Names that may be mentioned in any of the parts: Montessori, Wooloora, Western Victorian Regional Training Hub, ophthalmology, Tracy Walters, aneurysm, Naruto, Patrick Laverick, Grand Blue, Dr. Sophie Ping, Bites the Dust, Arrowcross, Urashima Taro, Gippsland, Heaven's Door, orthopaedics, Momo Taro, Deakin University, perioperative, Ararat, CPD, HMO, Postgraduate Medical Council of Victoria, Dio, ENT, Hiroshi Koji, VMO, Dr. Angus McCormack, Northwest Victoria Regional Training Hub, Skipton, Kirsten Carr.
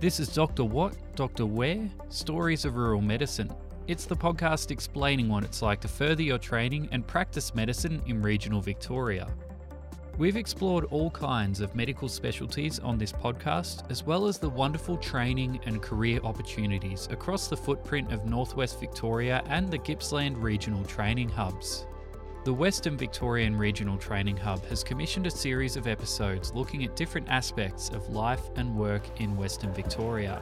This is Dr. What, Dr. Where, Stories of Rural Medicine. It's the podcast explaining what it's like to further your training and practice medicine in regional Victoria. We've explored all kinds of medical specialties on this podcast, as well as the wonderful training and career opportunities across the footprint of Northwest Victoria and the Gippsland Regional Training Hubs. The Western Victorian Regional Training Hub has commissioned a series of episodes looking at different aspects of life and work in Western Victoria.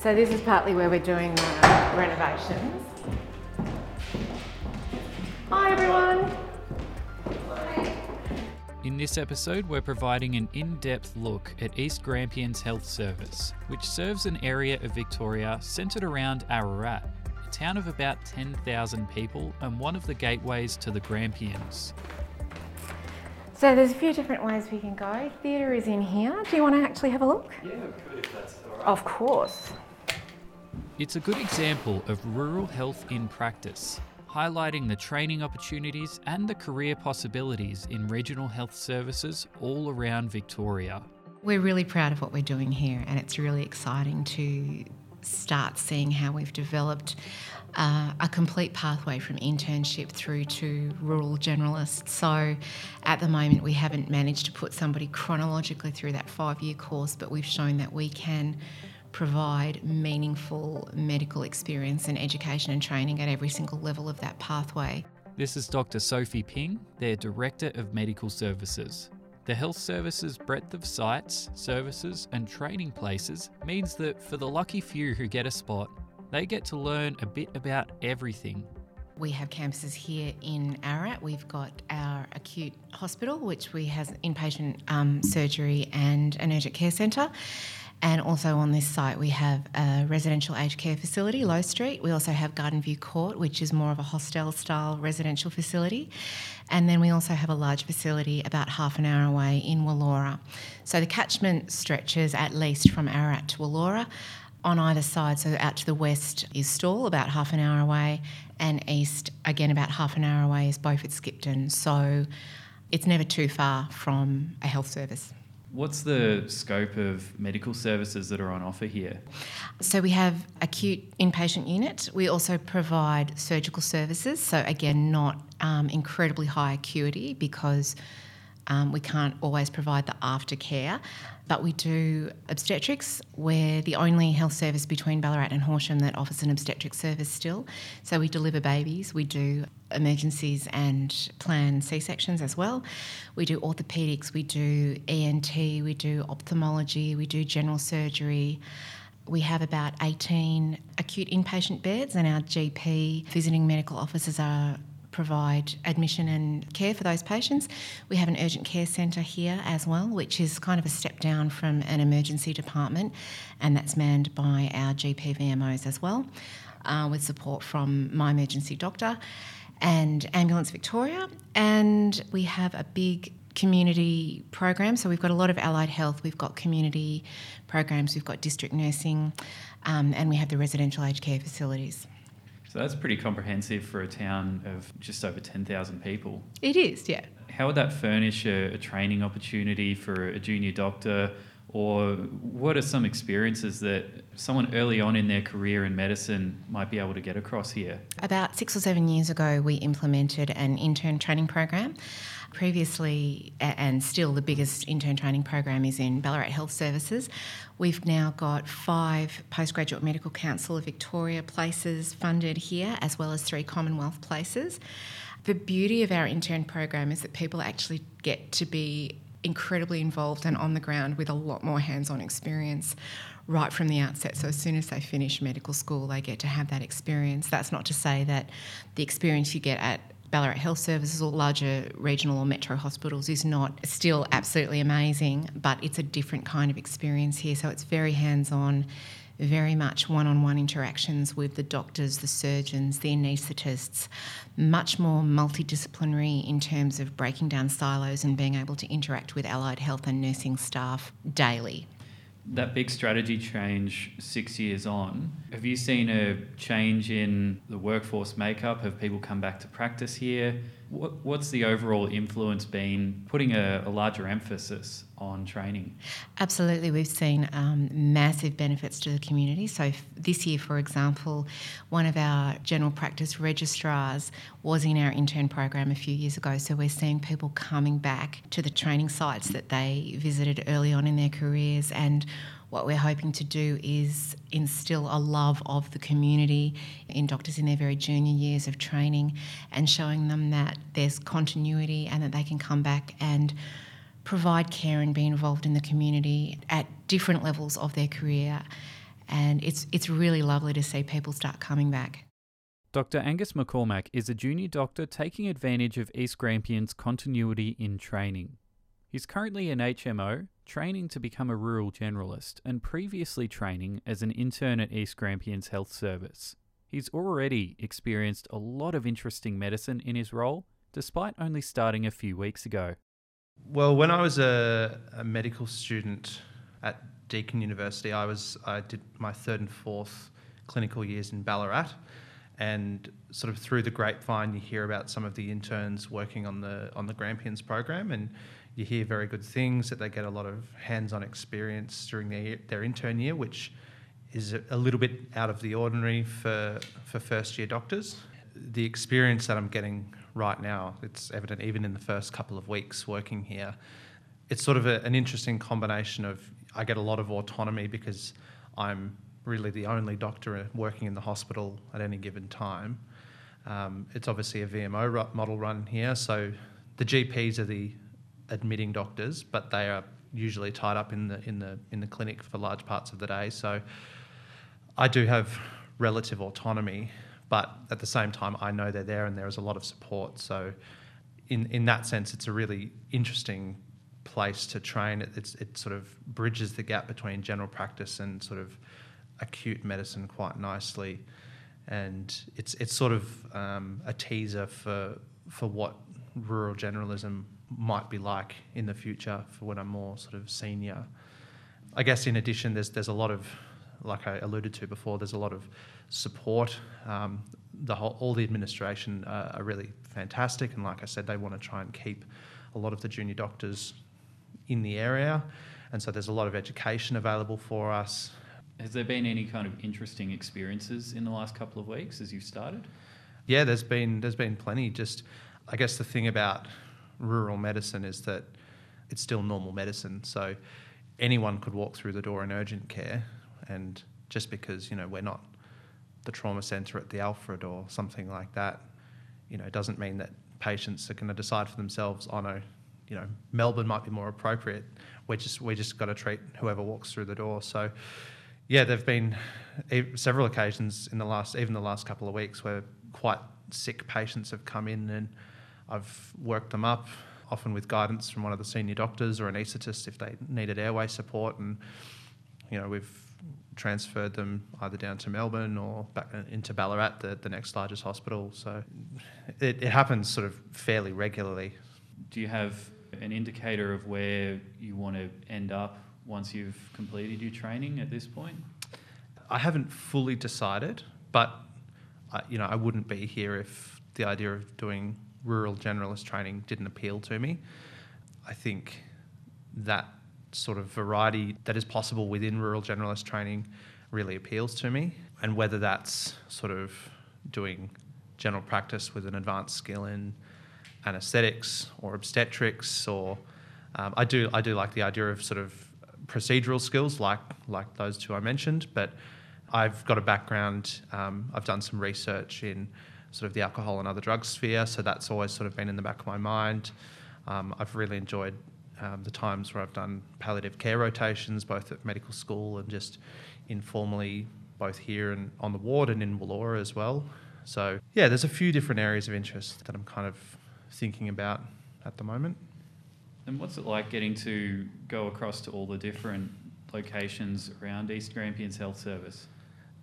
So this is partly where we're doing the renovations. Hi everyone! Hi. In this episode we're providing an in-depth look at East Grampians Health Service, which serves an area of Victoria centred around Ararat, town of about 10,000 people and one of the gateways to the Grampians. So there's a few different ways we can go. Theatre is in here. Do you want to actually have a look? Yeah, we could if that's all right. Of course. It's a good example of rural health in practice, highlighting the training opportunities and the career possibilities in regional health services all around Victoria. We're really proud of what we're doing here, and it's really exciting to start seeing how we've developed a complete pathway from internship through to rural generalist. So at the moment we haven't managed to put somebody chronologically through that 5-year course, but we've shown that we can provide meaningful medical experience and education and training at every single level of that pathway. This is Dr. Sophie Ping, their Director of Medical Services. The health service's breadth of sites, services and training places means that for the lucky few who get a spot, they get to learn a bit about everything. We have campuses here in Ararat. We've got our acute hospital, which has inpatient surgery and an urgent care centre. And also on this site we have a residential aged care facility, Low Street. We also have Garden View Court, which is more of a hostel-style residential facility. And then we also have a large facility about half an hour away in Wooloora. So the catchment stretches at least from Ararat to Wooloora on either side. So out to the west is Stawell, about half an hour away, and east, again about half an hour away, is Beaufort Skipton. So it's never too far from a health service. What's the scope of medical services that are on offer here? So we have acute inpatient unit. We also provide surgical services. So again, not incredibly high acuity because we can't always provide the aftercare. But we do obstetrics. We're the only health service between Ballarat and Horsham that offers an obstetric service still. So we deliver babies, we do emergencies and planned C-sections as well. We do orthopaedics, we do ENT, we do ophthalmology, we do general surgery. We have about 18 acute inpatient beds, and our GP visiting medical officers provide admission and care for those patients. We have an urgent care centre here as well, which is kind of a step down from an emergency department, and that's manned by our GP VMOs as well, with support from my emergency doctor and Ambulance Victoria. And we have a big community program, so we've got a lot of allied health, we've got community programs, we've got district nursing, and we have the residential aged care facilities. So that's pretty comprehensive for a town of just over 10,000 people. It is, yeah. How would that furnish a training opportunity for a junior doctor, or what are some experiences that someone early on in their career in medicine might be able to get across here? About 6 or 7 years ago, we implemented an intern training program. Previously, and still the biggest intern training program is in Ballarat Health Services. We've now got 5 Postgraduate Medical Council of Victoria places funded here, as well as 3 Commonwealth places. The beauty of our intern program is that people actually get to be incredibly involved and on the ground with a lot more hands-on experience right from the outset. So as soon as they finish medical school, they get to have that experience. That's not to say that the experience you get at Ballarat Health Services or larger regional or metro hospitals is not still absolutely amazing, but it's a different kind of experience here. So it's very hands-on, very much one-on-one interactions with the doctors, the surgeons, the anaesthetists, much more multidisciplinary in terms of breaking down silos and being able to interact with allied health and nursing staff daily. That big strategy change 6 years on, have you seen a change in the workforce makeup? Have people come back to practice here? What's the overall influence been putting a larger emphasis on training? Absolutely. We've seen massive benefits to the community. So this year, for example, one of our general practice registrars was in our intern program a few years ago. So we're seeing people coming back to the training sites that they visited early on in their careers, and what we're hoping to do is instill a love of the community in doctors in their very junior years of training, and showing them that there's continuity and that they can come back and provide care and be involved in the community at different levels of their career. And it's really lovely to see people start coming back. Dr. Angus McCormack is a junior doctor taking advantage of East Grampians' continuity in training. He's currently an HMO, training to become a rural generalist, and previously training as an intern at East Grampians Health Service. He's already experienced a lot of interesting medicine in his role, despite only starting a few weeks ago. Well, when I was a medical student at Deakin University, I did my third and fourth clinical years in Ballarat, and sort of through the grapevine you hear about some of the interns working on the Grampians program, and you hear very good things, that they get a lot of hands-on experience during their intern year, which is a little bit out of the ordinary for first-year doctors. The experience that I'm getting right now, it's evident even in the first couple of weeks working here. It's sort of an interesting combination of, I get a lot of autonomy because I'm really the only doctor working in the hospital at any given time. It's obviously a VMO model run here, so the GPs are the admitting doctors, but they are usually tied up in the clinic for large parts of the day. So I do have relative autonomy, but at the same time I know they're there and there is a lot of support. So in that sense, it's a really interesting place to train. It sort of bridges the gap between general practice and sort of acute medicine quite nicely. And it's sort of a teaser for what rural generalism might be like in the future, for when I'm more sort of senior. I guess in addition, there's a lot of, like I alluded to before, there's a lot of support. All the administration are really fantastic, and like I said, they want to try and keep a lot of the junior doctors in the area, and so there's a lot of education available for us. Has there been any kind of interesting experiences in the last couple of weeks as you've started? Yeah, there's been plenty. Just, I guess the thing about rural medicine is that it's still normal medicine, so anyone could walk through the door in urgent care, and just because, you know, we're not the trauma centre at the Alfred or something like that, you know, doesn't mean that patients are going to decide for themselves, oh no, you know, Melbourne might be more appropriate, we just got to treat whoever walks through the door. So yeah, there've been several occasions in the last couple of weeks where quite sick patients have come in, and I've worked them up, often with guidance from one of the senior doctors or anaesthetist if they needed airway support, and, you know, we've transferred them either down to Melbourne or back into Ballarat, the next largest hospital. So it happens sort of fairly regularly. Do you have an indicator of where you want to end up once you've completed your training at this point? I haven't fully decided, but, I wouldn't be here if the idea of doing rural generalist training didn't appeal to me. I think that sort of variety that is possible within rural generalist training really appeals to me. And whether that's sort of doing general practice with an advanced skill in anaesthetics or obstetrics, or I do like the idea of sort of procedural skills like those two I mentioned, but I've got a background, I've done some research in sort of the alcohol and other drug sphere, so that's always sort of been in the back of my mind. I've really enjoyed the times where I've done palliative care rotations, both at medical school and just informally, both here and on the ward and in Wollora as well. So yeah, there's a few different areas of interest that I'm kind of thinking about at the moment. And what's it like getting to go across to all the different locations around East Grampians Health Service?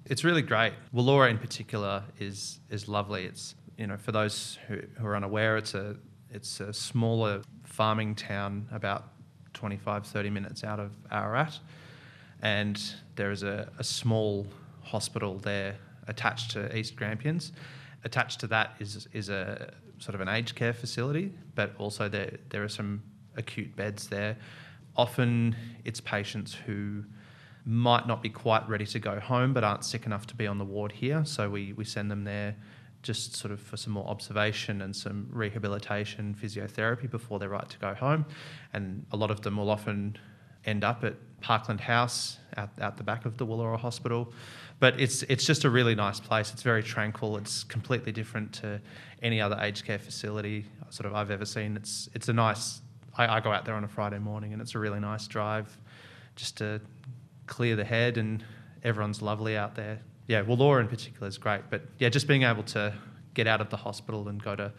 It's really great. Wollora in particular is lovely. It's, you know, for those who are unaware, it's a smaller farming town about 25-30 minutes out of Ararat, and there is a small hospital there attached to East Grampians. Attached to that is a sort of an aged care facility, but also there are some acute beds there. Often it's patients who might not be quite ready to go home but aren't sick enough to be on the ward here, so we send them there just sort of for some more observation and some rehabilitation, physiotherapy before they're right to go home. And a lot of them will often end up at Parkland House out the back of the Wollora Hospital. But it's just a really nice place. It's very tranquil. It's completely different to any other aged care facility sort of I've ever seen. It's a nice... I go out there on a Friday morning and it's a really nice drive just to clear the head, and everyone's lovely out there. Yeah, Wollora in particular is great, but yeah, just being able to get out of the hospital and go to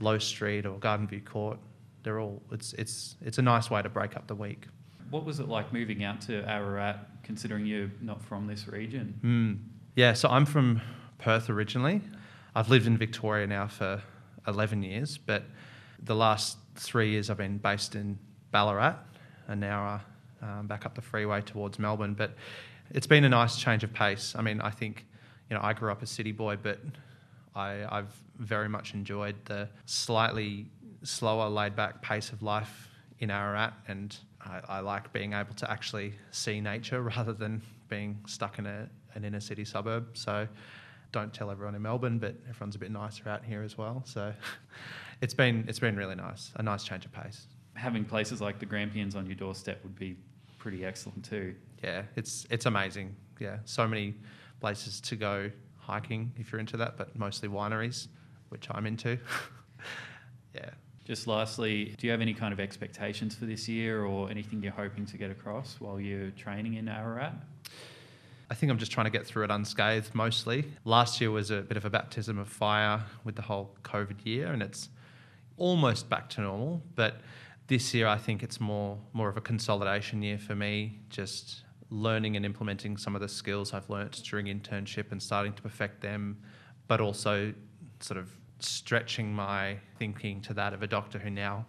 Low Street or Garden View Court, they're all, it's a nice way to break up the week. What was it like moving out to Ararat, considering you're not from this region? Yeah, so I'm from Perth originally. I've lived in Victoria now for 11 years, but the last 3 years I've been based in Ballarat, an hour back up the freeway towards Melbourne. But it's been a nice change of pace. I mean, I think, you know, I grew up a city boy, but I've very much enjoyed the slightly slower, laid-back pace of life in Ararat, and I like being able to actually see nature rather than being stuck in an inner city suburb. So don't tell everyone in Melbourne, but everyone's a bit nicer out here as well. So it's been really nice, a nice change of pace. Having places like the Grampians on your doorstep would be pretty excellent too. Yeah, it's amazing. Yeah, so many places to go hiking if you're into that, but mostly wineries, which I'm into. Yeah. Just lastly, do you have any kind of expectations for this year or anything you're hoping to get across while you're training in Ararat? I think I'm just trying to get through it unscathed mostly. Last year was a bit of a baptism of fire with the whole COVID year, and it's almost back to normal. But this year I think it's more of a consolidation year for me, just learning and implementing some of the skills I've learnt during internship and starting to perfect them, but also sort of stretching my thinking to that of a doctor who now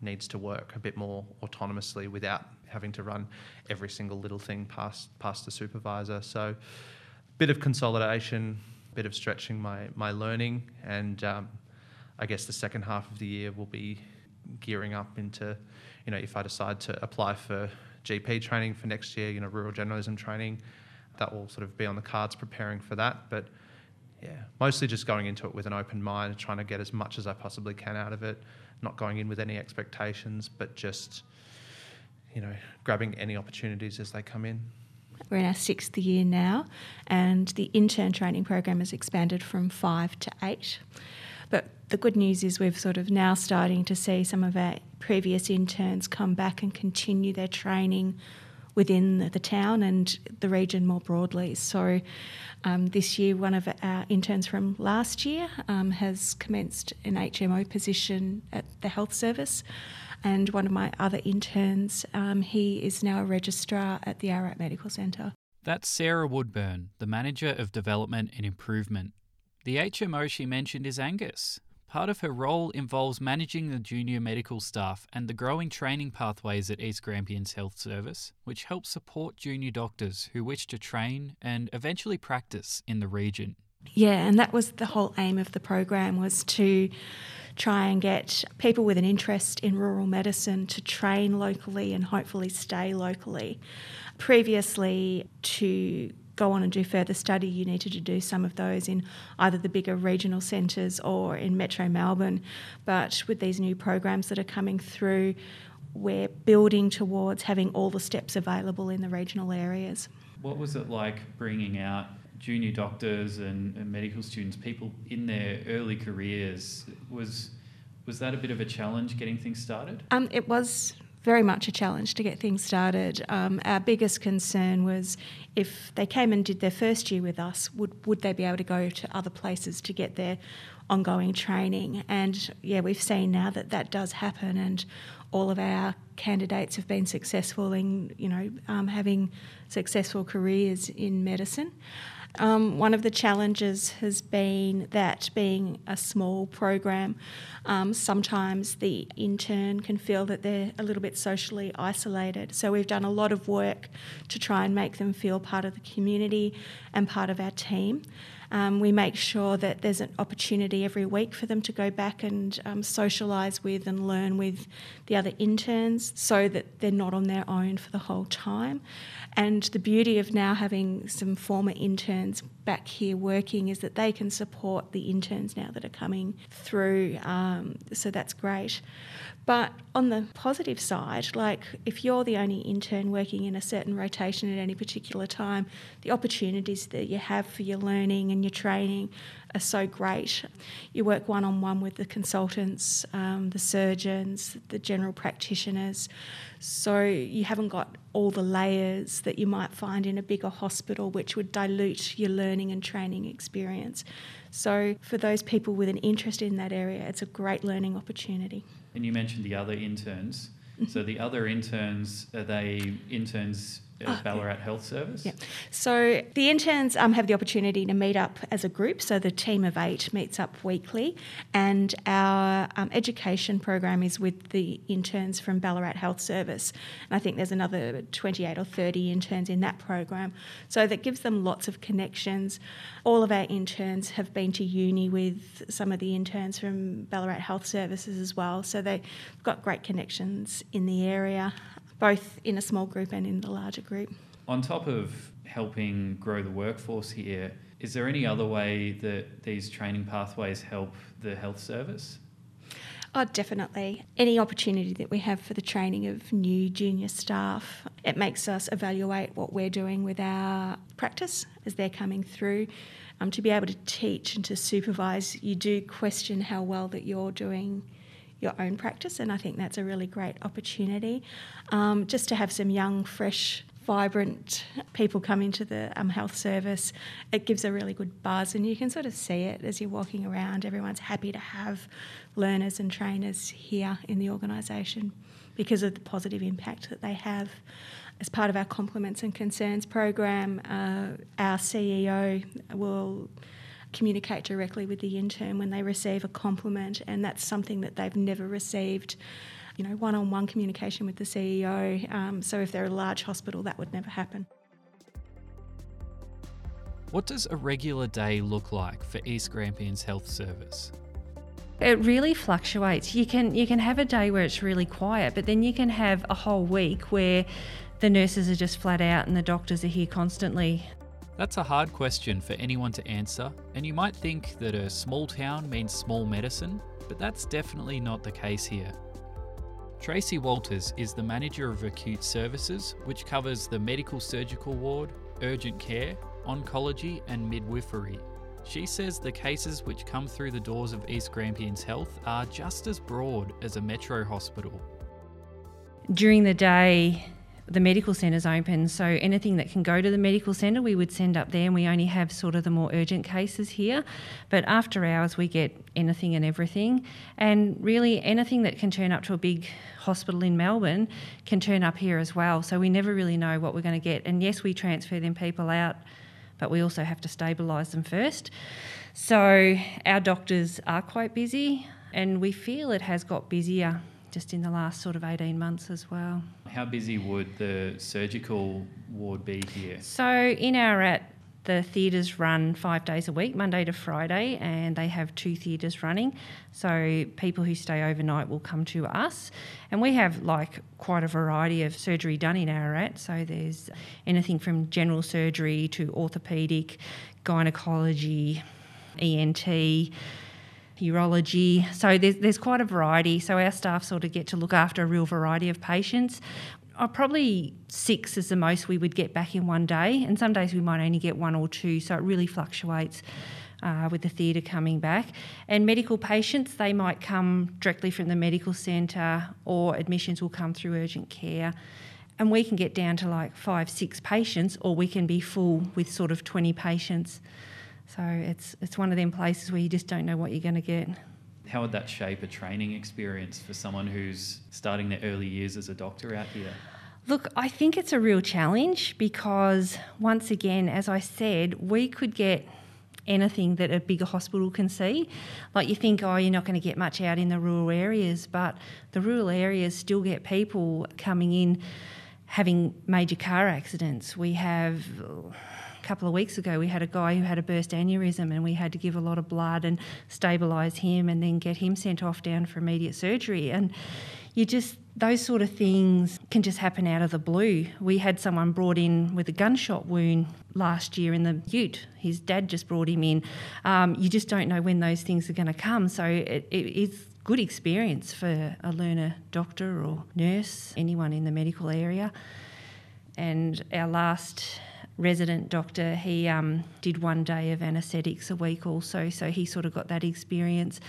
needs to work a bit more autonomously without having to run every single little thing past the supervisor. So a bit of consolidation, a bit of stretching my learning, and I guess the second half of the year will be gearing up into, you know, if I decide to apply for GP training for next year, you know, rural journalism training, that will sort of be on the cards preparing for that. But yeah, mostly just going into it with an open mind, trying to get as much as I possibly can out of it, not going in with any expectations, but just, you know, grabbing any opportunities as they come in. We're in our sixth year now, and the intern training program has expanded from 5 to 8. But the good news is we've sort of now starting to see some of our previous interns come back and continue their training within the town and the region more broadly. So this year, one of our interns from last year has commenced an HMO position at the health service, and one of my other interns, he is now a registrar at the Ararat Medical Centre. That's Sarah Woodburn, the Manager of Development and Improvement. The HMO she mentioned is Angus. Part of her role involves managing the junior medical staff and the growing training pathways at East Grampians Health Service, which helps support junior doctors who wish to train and eventually practice in the region. Yeah, and that was the whole aim of the program, was to try and get people with an interest in rural medicine to train locally and hopefully stay locally. Previously, to go on and do further study, you needed to do some of those in either the bigger regional centres or in Metro Melbourne. But with these new programs that are coming through, we're building towards having all the steps available in the regional areas. What was it like bringing out junior doctors and medical students, people in their early careers? Was that a bit of a challenge getting things started? It was very much a challenge to get things started. Our biggest concern was if they came and did their first year with us, would they be able to go to other places to get their ongoing training? And yeah, we've seen now that does happen, and all of our candidates have been successful in, you know, having successful careers in medicine. One of the challenges has been that being a small program, sometimes the intern can feel that they're a little bit socially isolated. So we've done a lot of work to try and make them feel part of the community and part of our team. We make sure that there's an opportunity every week for them to go back and socialise with and learn with the other interns so that they're not on their own for the whole time. And the beauty of now having some former interns back here working is that they can support the interns now that are coming through, so that's great. But on the positive side, like if you're the only intern working in a certain rotation at any particular time, the opportunities that you have for your learning and your training are so great. You work one-on-one with the consultants, the surgeons, the general practitioners, so you haven't got all the layers that you might find in a bigger hospital, which would dilute your learning and training experience. So for those people with an interest in that area, it's a great learning opportunity. And you mentioned the other interns. So the other interns, are they interns at Ballarat Health Service? Yeah. So the interns have the opportunity to meet up as a group. So the team of 8 meets up weekly, and our education program is with the interns from Ballarat Health Service. And I think there's another 28 or 30 interns in that program. So that gives them lots of connections. All of our interns have been to uni with some of the interns from Ballarat Health Services as well. So they've got great connections in the area, both in a small group and in the larger group. On top of helping grow the workforce here, is there any other way that these training pathways help the health service? Oh, definitely. Any opportunity that we have for the training of new junior staff, it makes us evaluate what we're doing with our practice as they're coming through. To be able to teach and to supervise, you do question how well that you're doing your own practice, and I think that's a really great opportunity just to have some young, fresh, vibrant people come into the health service. It gives a really good buzz, and you can sort of see it as you're walking around. Everyone's happy to have learners and trainers here in the organisation because of the positive impact that they have. As part of our Compliments and Concerns program, our CEO will communicate directly with the intern when they receive a compliment, and that's something that they've never received, you know, one-on-one communication with the CEO. So if they're a large hospital, that would never happen. What does a regular day look like for East Grampians Health Service? It really fluctuates. You can have a day where it's really quiet, but then you can have a whole week where the nurses are just flat out and the doctors are here constantly. That's a hard question for anyone to answer, and you might think that a small town means small medicine, but that's definitely not the case here. Tracy Walters is the manager of acute services, which covers the medical surgical ward, urgent care, oncology and midwifery. She says the cases which come through the doors of East Grampians Health are just as broad as a metro hospital. During the day, the medical centre's open, so anything that can go to the medical centre we would send up there, and we only have sort of the more urgent cases here. But after hours we get anything and everything, and really anything that can turn up to a big hospital in Melbourne can turn up here as well, so we never really know what we're going to get. And yes, we transfer them people out, but we also have to stabilise them first. So our doctors are quite busy, and we feel it has got busier just in the last sort of 18 months as well. How busy would the surgical ward be here? So in Ararat, the theatres run 5 days a week, Monday to Friday, and they have 2 theatres running. So people who stay overnight will come to us. And we have like quite a variety of surgery done in Ararat. So there's anything from general surgery to orthopaedic, gynaecology, ENT, urology, so there's quite a variety. So our staff sort of get to look after a real variety of patients. Probably 6 is the most we would get back in one day, and some days we might only get 1 or 2, so it really fluctuates with the theatre coming back. And medical patients, they might come directly from the medical centre, or admissions will come through urgent care. And we can get down to like 5, 6 patients, or we can be full with sort of 20 patients. So it's one of them places where you just don't know what you're going to get. How would that shape a training experience for someone who's starting their early years as a doctor out here? Look, I think it's a real challenge because, once again, as I said, we could get anything that a bigger hospital can see. Like you think, oh, you're not going to get much out in the rural areas, but the rural areas still get people coming in having major car accidents. We have couple of weeks ago, we had a guy who had a burst aneurysm and we had to give a lot of blood and stabilise him and then get him sent off down for immediate surgery. And you just, those sort of things can just happen out of the blue. We had someone brought in with a gunshot wound last year in the ute. His dad just brought him in. You just don't know when those things are going to come. So it's good experience for a learner, doctor or nurse, anyone in the medical area. And our last resident doctor, he did one day of anaesthetics a week also, so he sort of got that experience.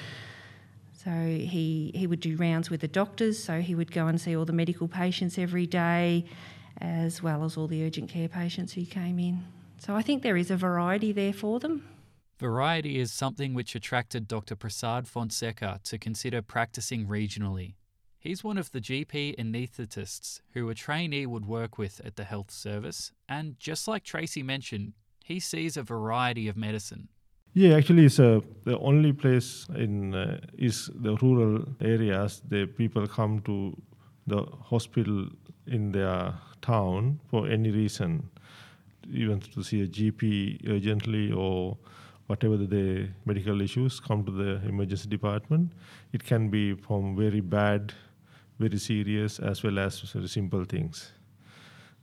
So he would do rounds with the doctors, so he would go and see all the medical patients every day, as well as all the urgent care patients who came in. So I think there is a variety there for them. Variety is something which attracted Dr. Prasad Fonseca to consider practicing regionally. He's one of the GP anaesthetists who a trainee would work with at the health service, and just like Tracy mentioned, he sees a variety of medicine. Yeah, actually, it's the only place in is the rural areas the people come to the hospital in their town for any reason, even to see a GP urgently or whatever the medical issues, come to the emergency department. It can be from very bad, very serious, as well as simple things.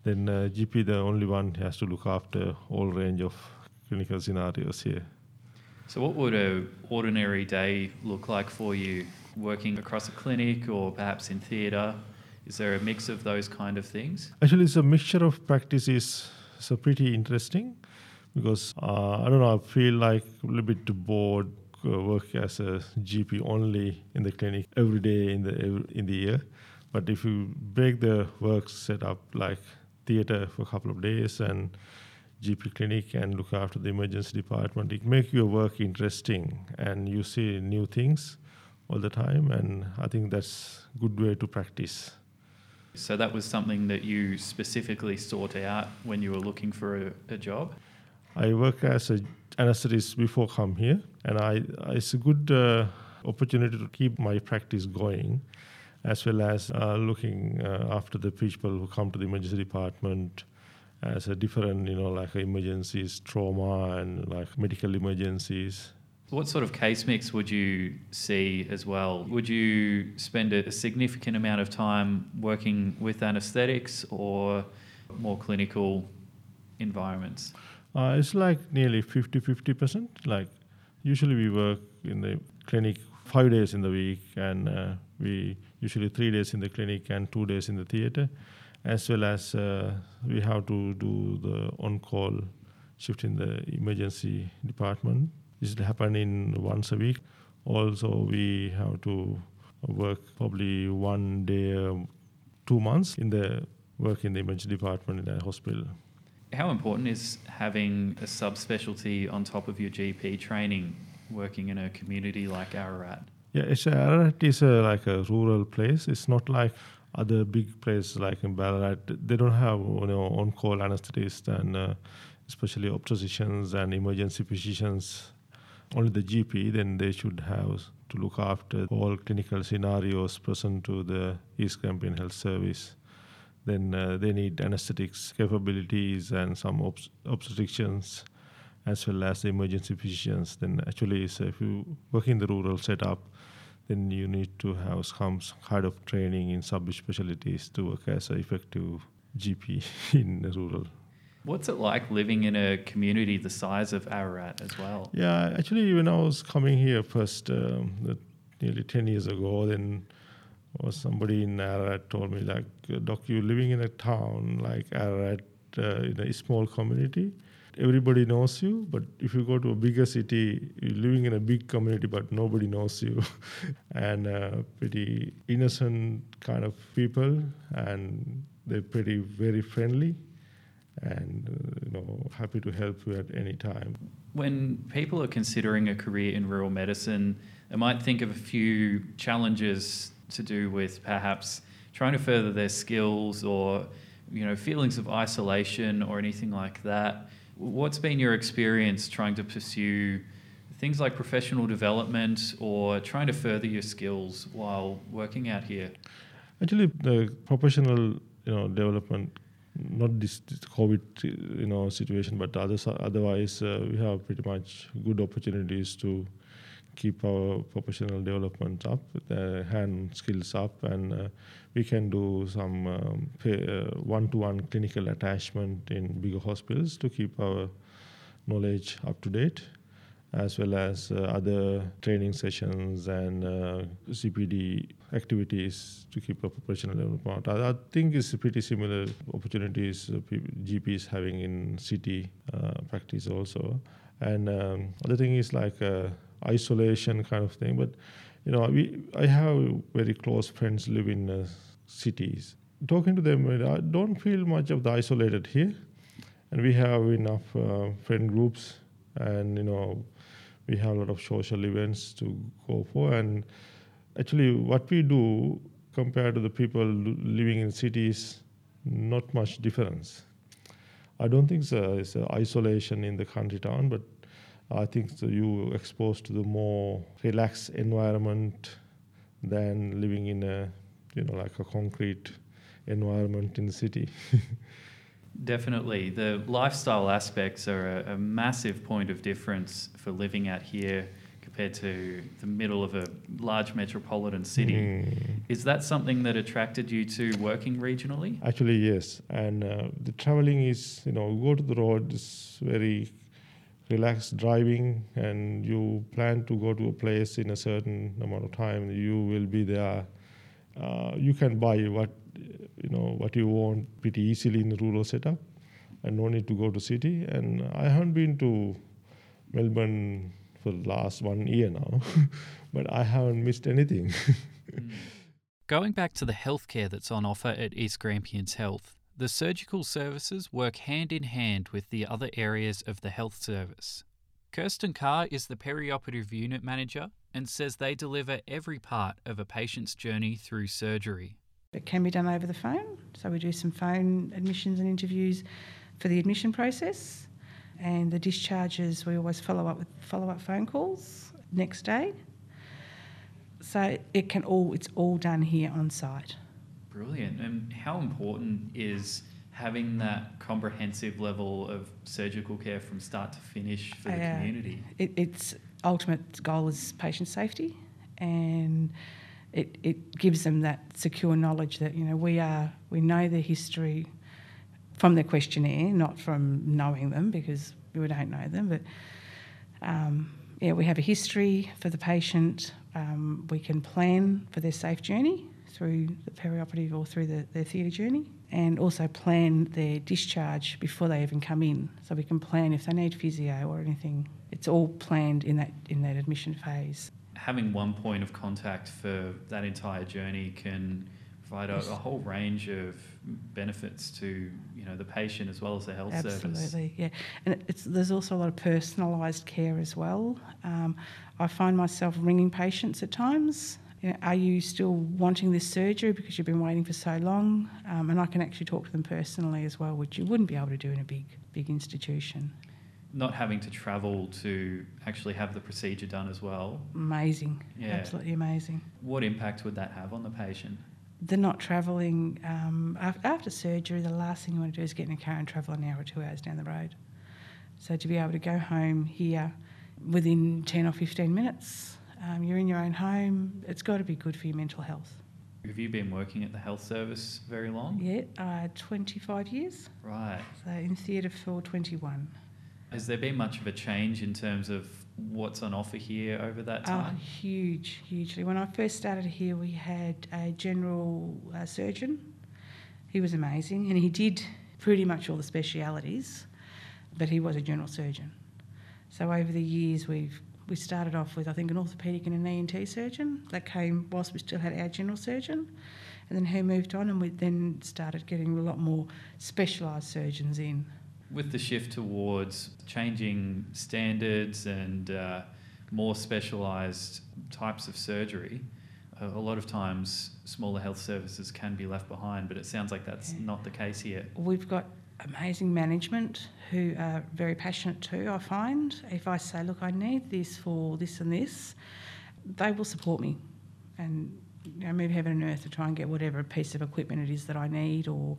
Then GP, the only one, has to look after all range of clinical scenarios here. So what would an ordinary day look like for you, working across a clinic or perhaps in theatre? Is there a mix of those kind of things? Actually, it's a mixture of practices. It's pretty interesting because, I feel like a little bit bored work as a GP only in the clinic every day in the year. But if you break the work set up like theatre for a couple of days and GP clinic and look after the emergency department, it makes your work interesting and you see new things all the time, and I think that's a good way to practice. So that was something that you specifically sought out when you were looking for a job? I work as an anaesthetist before I come here, and it's a good opportunity to keep my practice going, as well as looking after the people who come to the emergency department as a different, like emergencies, trauma and like medical emergencies. What sort of case mix would you see as well? Would you spend a significant amount of time working with anaesthetics or more clinical environments? It's like nearly 50-50%. Like usually we work in the clinic 5 days in the week, and we usually 3 days in the clinic and 2 days in the theatre, as well as we have to do the on-call shift in the emergency department. This will happen once a week. Also, we have to work probably 1 day, 2 months in the emergency department in the hospital. How important is having a subspecialty on top of your GP training, working in a community like Ararat? Yeah, Ararat is like a rural place. It's not like other big places like in Ballarat. They don't have on-call anaesthetists and especially obstetricians and emergency physicians. Only the GP, then they should have to look after all clinical scenarios present to the East Grampians Health Service. Then they need anaesthetics capabilities and some obstetricians, as well as the emergency physicians. Then actually, so if you work in the rural setup, then you need to have some kind of training in subspecialties to work as an effective GP in the rural. What's it like living in a community the size of Ararat as well? Yeah, actually, when I was coming here first, nearly 10 years ago, then somebody in Ararat told me, like, Doc, you're living in a town like Ararat, in a small community. Everybody knows you, but if you go to a bigger city, you're living in a big community, but nobody knows you. And pretty innocent kind of people, and they're very friendly and happy to help you at any time. When people are considering a career in rural medicine, they might think of a few challenges to do with perhaps trying to further their skills or feelings of isolation or anything like that. What's been your experience trying to pursue things like professional development or trying to further your skills while working out here? Actually, the professional development not this COVID, situation, but otherwise we have pretty much good opportunities to keep our professional development up, the hand skills up, and we can do some one-to-one clinical attachment in bigger hospitals to keep our knowledge up to date, as well as other training sessions and CPD activities to keep a professional development. I think it's pretty similar opportunities GPs having in city practice also. And other thing is like isolation kind of thing. But, I have very close friends live in cities. Talking to them, I don't feel much of the isolated here. And we have enough friend groups and, we have a lot of social events to go for. And actually what we do compared to the people living in cities, not much difference. I don't think so. It's isolation in the country town, but I think so you're exposed to the more relaxed environment than living in a, like a concrete environment in the city. Definitely. The lifestyle aspects are a massive point of difference for living out here compared to the middle of a large metropolitan city. Mm. Is that something that attracted you to working regionally? Actually, yes. And the travelling is, go to the road, it's very relaxed driving, and you plan to go to a place in a certain amount of time, you will be there. You can buy what you want pretty easily in the rural setup, and no need to go to city. And I haven't been to Melbourne for the last 1 year now, but I haven't missed anything. Going back to the healthcare that's on offer at East Grampians Health, the surgical services work hand in hand with the other areas of the health service. Kirsten Carr is the perioperative unit manager and says they deliver every part of a patient's journey through surgery. It can be done over the phone, so we do some phone admissions and interviews for the admission process, and the discharges we always follow up phone calls next day. So it's all done here on site. Brilliant. And how important is having that comprehensive level of surgical care from start to finish for the community? Its ultimate goal is patient safety, and It gives them that secure knowledge that, we know their history from the questionnaire, not from knowing them, because we don't know them. But, we have a history for the patient. We can plan for their safe journey through the perioperative or through their theatre journey, and also plan their discharge before they even come in. So we can plan if they need physio or anything. It's all planned in that admission phase. Having one point of contact for that entire journey can provide a whole range of benefits to the patient as well as the health service. Absolutely, yeah. And there's also a lot of personalised care as well. I find myself ringing patients at times. Are you still wanting this surgery because you've been waiting for so long? And I can actually talk to them personally as well, which you wouldn't be able to do in a big institution. Not having to travel to actually have the procedure done as well. Amazing, yeah. Absolutely amazing. What impact would that have on the patient? They're not travelling. After surgery, the last thing you want to do is get in a car and travel an hour or 2 hours down the road. So to be able to go home here within 10 or 15 minutes, you're in your own home, it's got to be good for your mental health. Have you been working at the health service very long? Yeah, 25 years. Right. So in theatre for 21. Has there been much of a change in terms of what's on offer here over that time? Huge, hugely. When I first started here, we had a general surgeon. He was amazing, and he did pretty much all the specialities, but he was a general surgeon. So over the years, we started off with, I think, an orthopaedic and an ENT surgeon. That came whilst we still had our general surgeon, and then he moved on, and we then started getting a lot more specialised surgeons in. With the shift towards changing standards and more specialised types of surgery, a lot of times smaller health services can be left behind, but it sounds like that's not the case here. We've got amazing management who are very passionate too, I find. If I say, look, I need this for this and this, they will support me. And you know, move heaven and earth to try and get whatever piece of equipment it is that I need. Or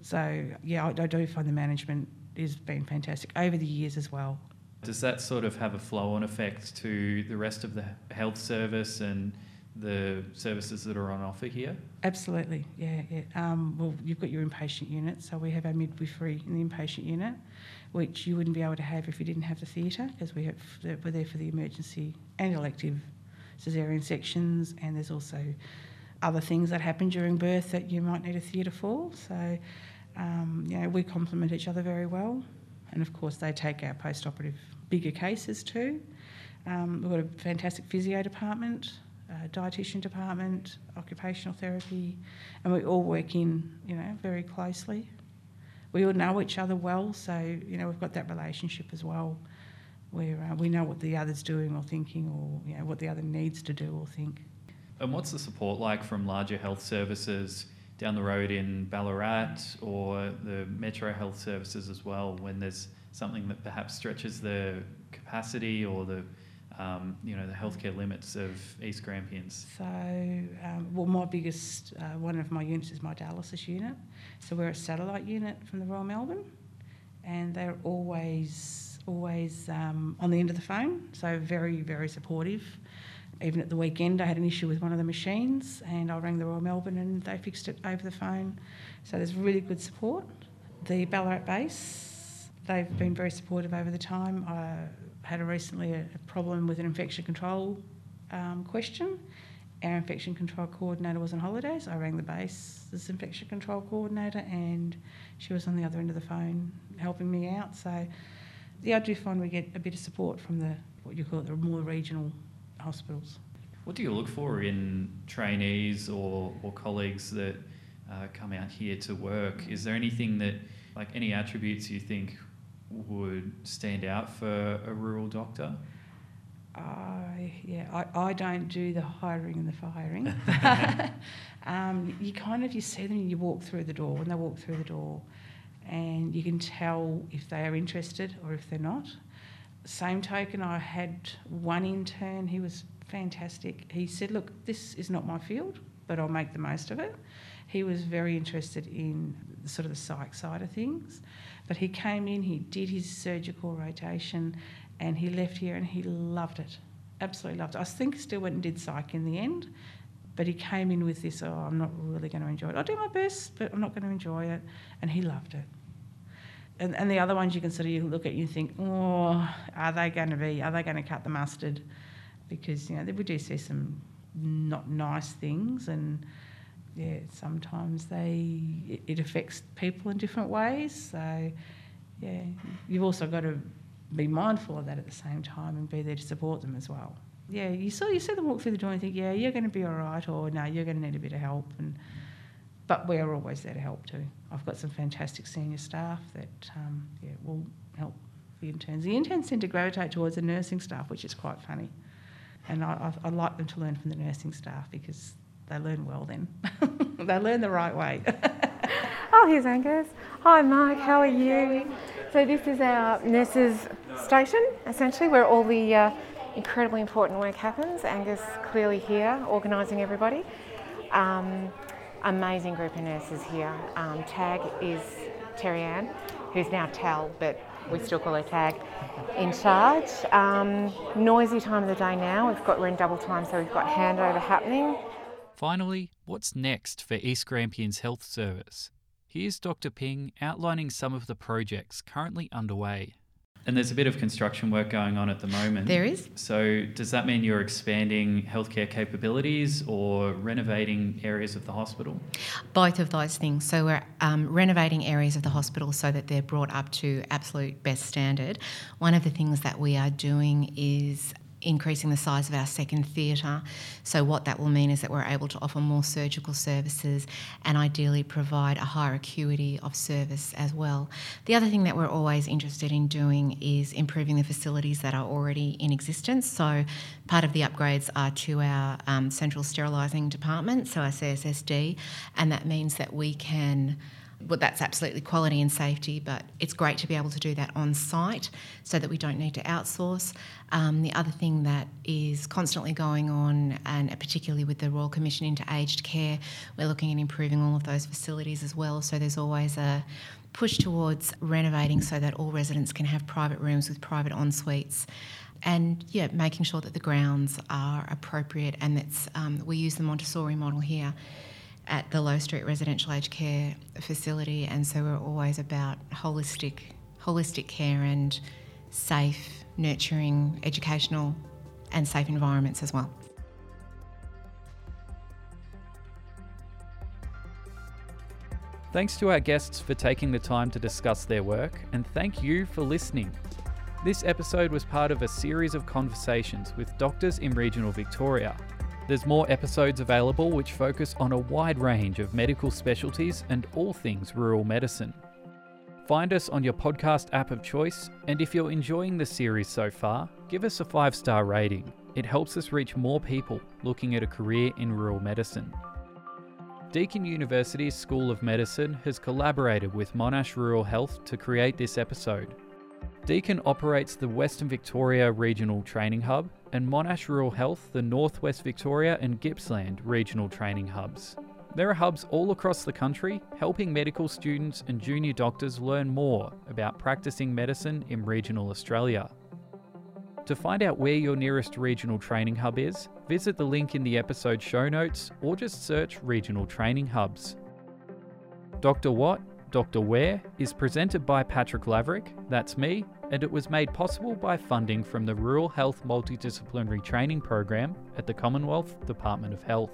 so, yeah, I do find the management has been fantastic over the years as well. Does that sort of have a flow-on effect to the rest of the health service and the services that are on offer here? Absolutely, yeah. Well, you've got your inpatient unit, so we have our midwifery in the inpatient unit, which you wouldn't be able to have if you didn't have the theatre, because we're there for the emergency and elective caesarean sections, and there's also other things that happen during birth that you might need a theatre for. So, you know, we complement each other very well. And, of course, they take our post-operative bigger cases too. We've got a fantastic physio department, dietitian department, occupational therapy, and we all work in, you know, very closely. We all know each other well, so, you know, we've got that relationship as well, where we know what the other's doing or thinking, or, you know, what the other needs to do or think. And what's the support like from larger health services down the road in Ballarat or the Metro Health Services as well, when there's something that perhaps stretches the capacity or the you know, the healthcare limits of East Grampians? So, well, my biggest, one of my units is my dialysis unit. So we're a satellite unit from the Royal Melbourne, and they're always on the end of the phone, so very, very supportive. Even at the weekend, I had an issue with one of the machines, and I rang the Royal Melbourne and they fixed it over the phone. So there's really good support. The Ballarat base, they've been very supportive over the time. Had recently a problem with an infection control question. Our infection control coordinator was on holidays. I rang the base's infection control coordinator, and she was on the other end of the phone helping me out. So, yeah, I do find we get a bit of support from the, what you call it, the more regional hospitals. What do you look for in trainees or colleagues that come out here to work? Is there anything that, like, any attributes you think would stand out for a rural doctor? I don't do the hiring and the firing. You see them and you walk through the door, when they walk through the door, and you can tell if they are interested or if they're not. Same token, I had one intern, he was fantastic. He said, look, this is not my field, but I'll make the most of it. He was very interested in sort of the psych side of things. But he came in, he did his surgical rotation, and he left here and he loved it, absolutely loved it. I think still went and did psych in the end, but he came in with this, I'm not really going to enjoy it. I'll do my best, but I'm not going to enjoy it. And he loved it. And the other ones you can sort of, you look at and you think, are they going to cut the mustard? Because, you know, we do see some not nice things, and yeah, sometimes it affects people in different ways. So, yeah, you've also got to be mindful of that at the same time and be there to support them as well. Yeah, you see them walk through the door and think, yeah, you're going to be all right, or no, you're going to need a bit of help. But we're always there to help too. I've got some fantastic senior staff that will help the interns. The interns tend to gravitate towards the nursing staff, which is quite funny. And I like them to learn from the nursing staff, because they learn well then. They learn the right way. Oh, here's Angus. Hi, Mark. Hi, how are you? So this is our nurses' station, essentially, where all the incredibly important work happens. Angus clearly here, organising everybody. Amazing group of nurses here. Tag is Terri-Ann, who's now Tal, but we still call her Tag, in charge. Noisy time of the day now. We're in double time, so we've got handover happening. Finally, what's next for East Grampians Health Service? Here's Dr. Ping outlining some of the projects currently underway. And there's a bit of construction work going on at the moment. There is. So does that mean you're expanding healthcare capabilities or renovating areas of the hospital? Both of those things. So we're renovating areas of the hospital so that they're brought up to absolute best standard. One of the things that we are doing is increasing the size of our second theatre. So what that will mean is that we're able to offer more surgical services and ideally provide a higher acuity of service as well. The other thing that we're always interested in doing is improving the facilities that are already in existence. So part of the upgrades are to our central sterilising department, so our CSSD, and that means that we can well, that's absolutely quality and safety, but it's great to be able to do that on site so that we don't need to outsource. The other thing that is constantly going on, and particularly with the Royal Commission into Aged Care, we're looking at improving all of those facilities as well. So there's always a push towards renovating so that all residents can have private rooms with private en-suites. And, yeah, making sure that the grounds are appropriate, and that's we use the Montessori model here at the Low Street Residential Aged Care Facility, and so we're always about holistic care and safe, nurturing, educational and safe environments as well. Thanks to our guests for taking the time to discuss their work, and thank you for listening. This episode was part of a series of conversations with doctors in regional Victoria. There's more episodes available which focus on a wide range of medical specialties and all things rural medicine. Find us on your podcast app of choice, and if you're enjoying the series so far, give us a 5-star rating. It helps us reach more people looking at a career in rural medicine. Deakin University's School of Medicine has collaborated with Monash Rural Health to create this episode. Deakin operates the Western Victoria Regional Training Hub and Monash Rural Health the Northwest Victoria and Gippsland Regional Training Hubs. There are hubs all across the country helping medical students and junior doctors learn more about practicing medicine in regional Australia. To find out where your nearest regional training hub is, visit the link in the episode show notes or just search Regional Training Hubs. Dr. Watt, Dr. Ware is presented by Patrick Laverick, that's me, and it was made possible by funding from the Rural Health Multidisciplinary Training Program at the Commonwealth Department of Health.